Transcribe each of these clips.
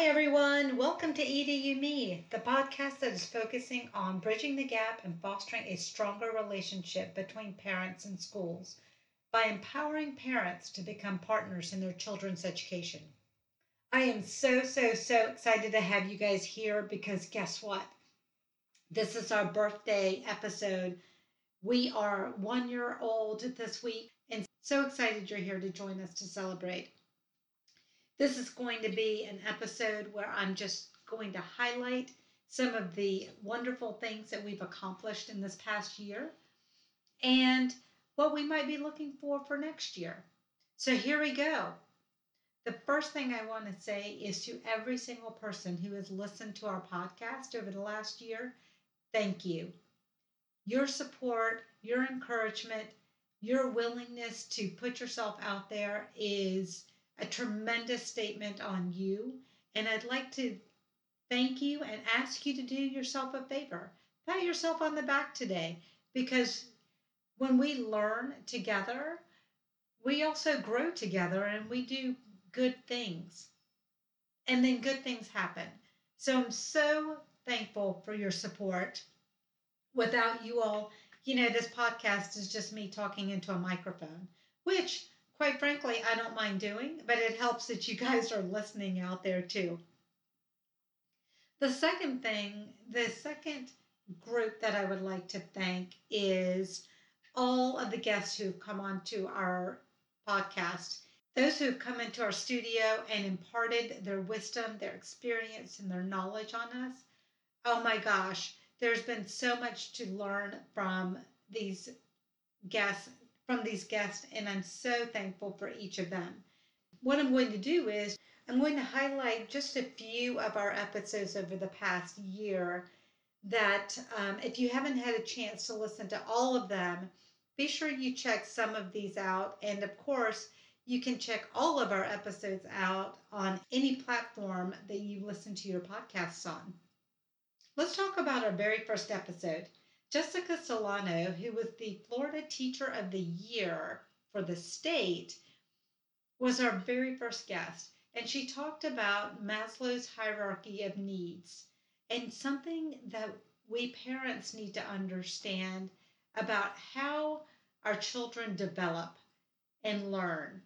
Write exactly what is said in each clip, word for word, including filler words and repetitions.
Hi everyone, welcome to E D U Me, the podcast that is focusing on bridging the gap and fostering a stronger relationship between parents and schools by empowering parents to become partners in their children's education. I am so, so, so excited to have you guys here because guess what? This is our birthday episode. We are one year old this week and so excited you're here to join us to celebrate. This is going to be an episode where I'm just going to highlight some of the wonderful things that we've accomplished in this past year and what we might be looking for for next year. So here we go. The first thing I want to say is to every single person who has listened to our podcast over the last year, thank you. Your support, your encouragement, your willingness to put yourself out there is a tremendous statement on you, and I'd like to thank you and ask you to do yourself a favor. Pat yourself on the back today, because when we learn together, we also grow together and we do good things, and then good things happen. So I'm so thankful for your support. Without you all, you know, this podcast is just me talking into a microphone, which quite frankly, I don't mind doing, but it helps that you guys are listening out there too. The second thing, the second group that I would like to thank is all of the guests who've come onto our podcast. Those who've come into our studio and imparted their wisdom, their experience, and their knowledge on us. Oh my gosh, there's been so much to learn from these guests. from these guests, and I'm so thankful for each of them. What I'm going to do is I'm going to highlight just a few of our episodes over the past year that um, if you haven't had a chance to listen to all of them, be sure you check some of these out. And of course, you can check all of our episodes out on any platform that you listen to your podcasts on. Let's talk about our very first episode. Jessica Solano, who was the Florida Teacher of the Year for the state, was our very first guest, and she talked about Maslow's hierarchy of needs and something that we parents need to understand about how our children develop and learn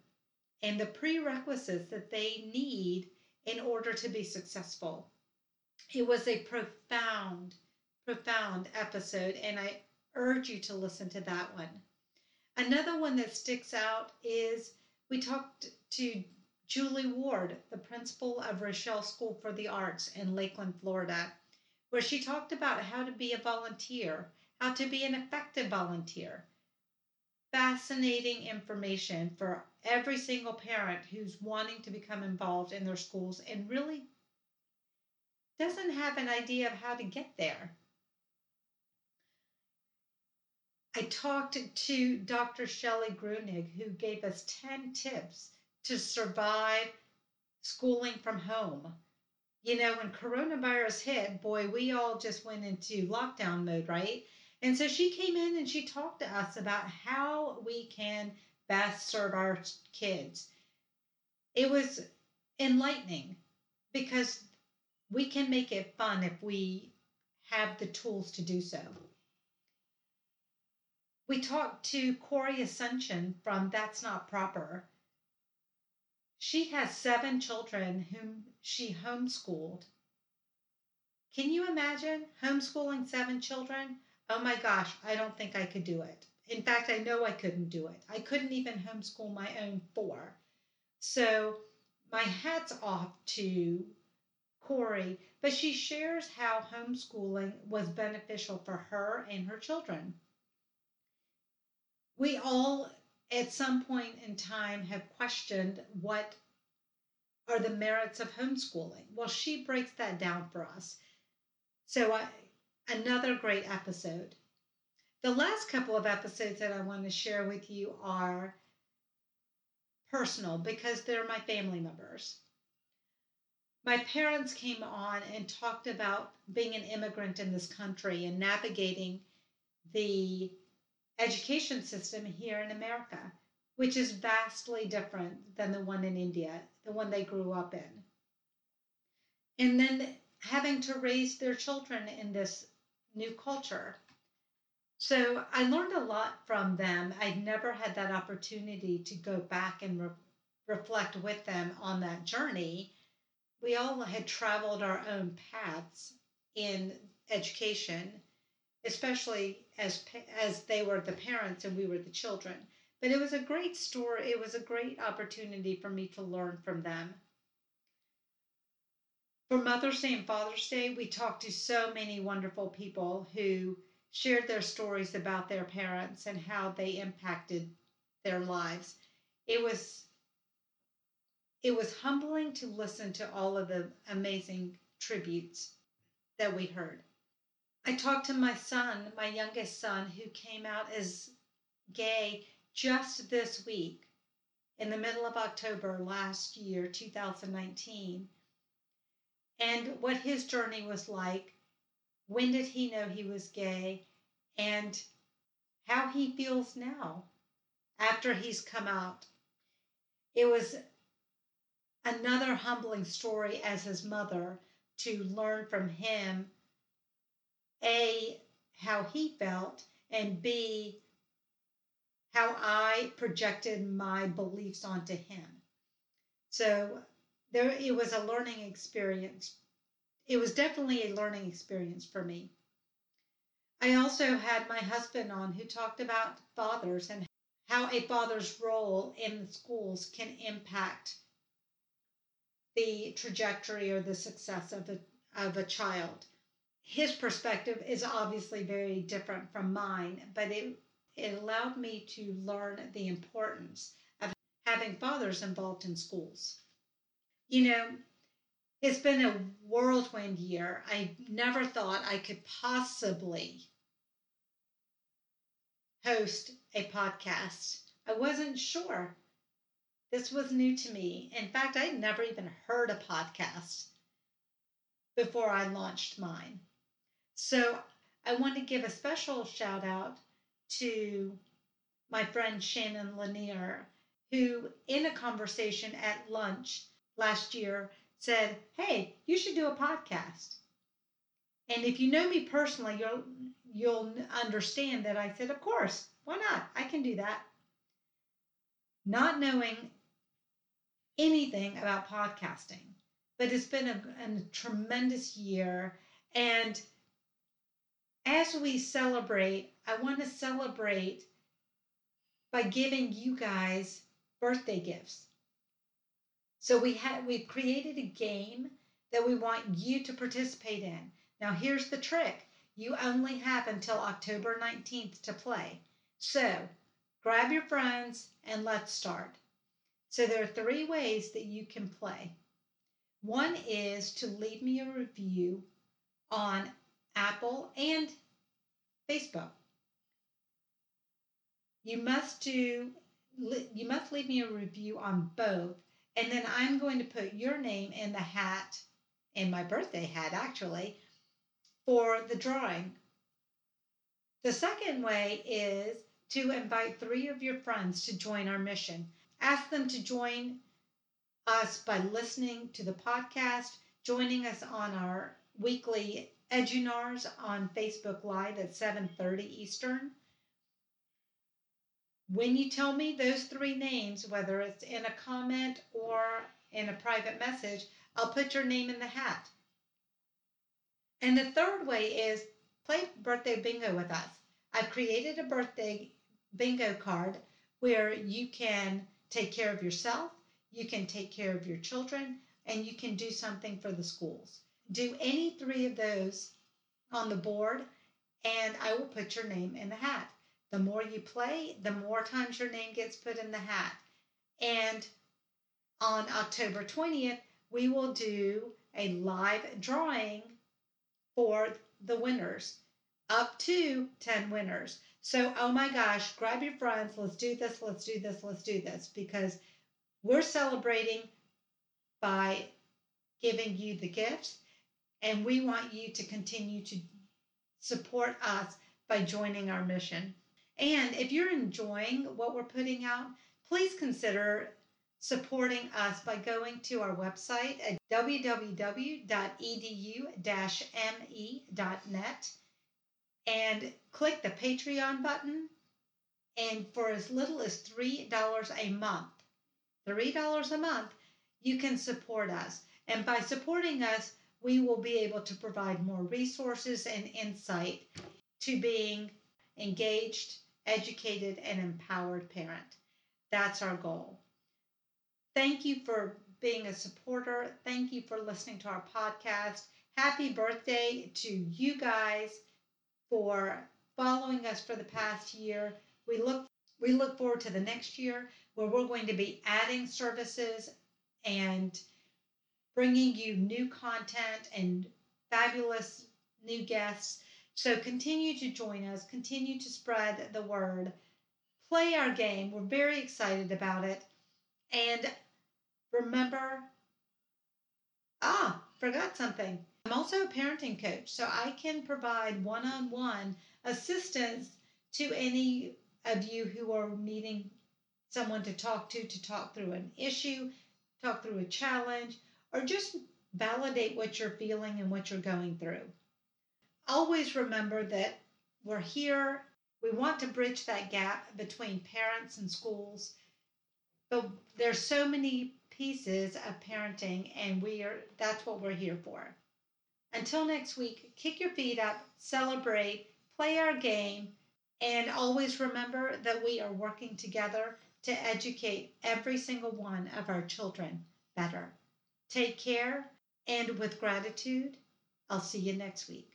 and the prerequisites that they need in order to be successful. It was a profound profound episode, and I urge you to listen to that one. Another one that sticks out is we talked to Julie Ward, the principal of Rochelle School for the Arts in Lakeland, Florida, where she talked about how to be a volunteer, how to be an effective volunteer. Fascinating information for every single parent who's wanting to become involved in their schools and really doesn't have an idea of how to get there. I talked to Doctor Shelly Grunig, who gave us ten tips to survive schooling from home. You know, when coronavirus hit, boy, we all just went into lockdown mode, right? And so she came in and she talked to us about how we can best serve our kids. It was enlightening because we can make it fun if we have the tools to do so. We talked to Cory Ascension from That's Not Proper. She has seven children whom she homeschooled. Can you imagine homeschooling seven children? Oh my gosh, I don't think I could do it. In fact, I know I couldn't do it. I couldn't even homeschool my own four. So my hat's off to Cory, but she shares how homeschooling was beneficial for her and her children. We all, at some point in time, have questioned what are the merits of homeschooling. Well, she breaks that down for us. So I, another great episode. The last couple of episodes that I want to share with you are personal because they're my family members. My parents came on and talked about being an immigrant in this country and navigating the education system here in America, which is vastly different than the one in India, the one they grew up in. and then having to raise their children in this new culture. So I learned a lot from them. I'd never had that opportunity to go back and re- reflect with them on that journey. We all had traveled our own paths in education, especially as as they were the parents and we were the children. But it was a great story. It was a great opportunity for me to learn from them. For Mother's Day and Father's Day, we talked to so many wonderful people who shared their stories about their parents and how they impacted their lives. It was, it was humbling to listen to all of the amazing tributes that we heard. I talked to my son, my youngest son, who came out as gay just this week, in the middle of October last year, two thousand nineteen. And what his journey was like, when did he know he was gay, and how he feels now after he's come out. It was another humbling story as his mother to learn from him, A, how he felt, and B, how I projected my beliefs onto him. So there, it was a learning experience. It was definitely a learning experience for me. I also had my husband on, who talked about fathers and how a father's role in the schools can impact the trajectory or the success of a, of a child. His perspective is obviously very different from mine, but it, it allowed me to learn the importance of having fathers involved in schools. You know, it's been a whirlwind year. I never thought I could possibly host a podcast. I wasn't sure. This was new to me. In fact, I'd never even heard a podcast before I launched mine. So I want to give a special shout out to my friend Shannon Lanier, who in a conversation at lunch last year said, "Hey, you should do a podcast." And if you know me personally, you'll you'll understand that I said, "Of course, why not? I can do that." Not knowing anything about podcasting, but it's been a, a tremendous year. And as we celebrate, I want to celebrate by giving you guys birthday gifts. So we had we've created a game that we want you to participate in. Now here's the trick. You only have until October nineteenth to play. So grab your friends and let's start. So there are three ways that you can play. One is to leave me a review on Apple and Facebook. You must do you must leave me a review on both. And then I'm going to put your name in the hat, in my birthday hat actually, for the drawing. The second way is to invite three of your friends to join our mission. Ask them to join us by listening to the podcast, joining us on our weekly EduNARS on Facebook Live at seven thirty Eastern. When you tell me those three names, whether it's in a comment or in a private message, I'll put your name in the hat. And the third way is play birthday bingo with us. I've created a birthday bingo card where you can take care of yourself, you can take care of your children, and you can do something for the schools. Do any three of those on the board, and I will put your name in the hat. The more you play, the more times your name gets put in the hat. And on October twentieth, we will do a live drawing for the winners, up to ten winners. So, oh my gosh, grab your friends. Let's do this, let's do this, let's do this, because we're celebrating by giving you the gifts, and we want you to continue to support us by joining our mission. And if you're enjoying what we're putting out, please consider supporting us by going to our website at w w w dot e d u dash m e dot net and click the Patreon button. And for as little as three dollars a month, three dollars a month, you can support us. And by supporting us, we will be able to provide more resources and insight to being engaged, educated, and empowered parent. That's our goal. Thank you for being a supporter. Thank you for listening to our podcast. Happy birthday to you guys for following us for the past year. We look we look forward to the next year, where we're going to be adding services and bringing you new content and fabulous new guests. So continue to join us. Continue to spread the word. Play our game. We're very excited about it. And remember, ah, forgot something. I'm also a parenting coach, so I can provide one-on-one assistance to any of you who are needing someone to talk to, to talk through an issue, talk through a challenge, or just validate what you're feeling and what you're going through. Always remember that we're here. We want to bridge that gap between parents and schools. But there's so many pieces of parenting, and we are that's what we're here for. Until next week, kick your feet up, celebrate, play our game, and always remember that we are working together to educate every single one of our children better. Take care, and with gratitude, I'll see you next week.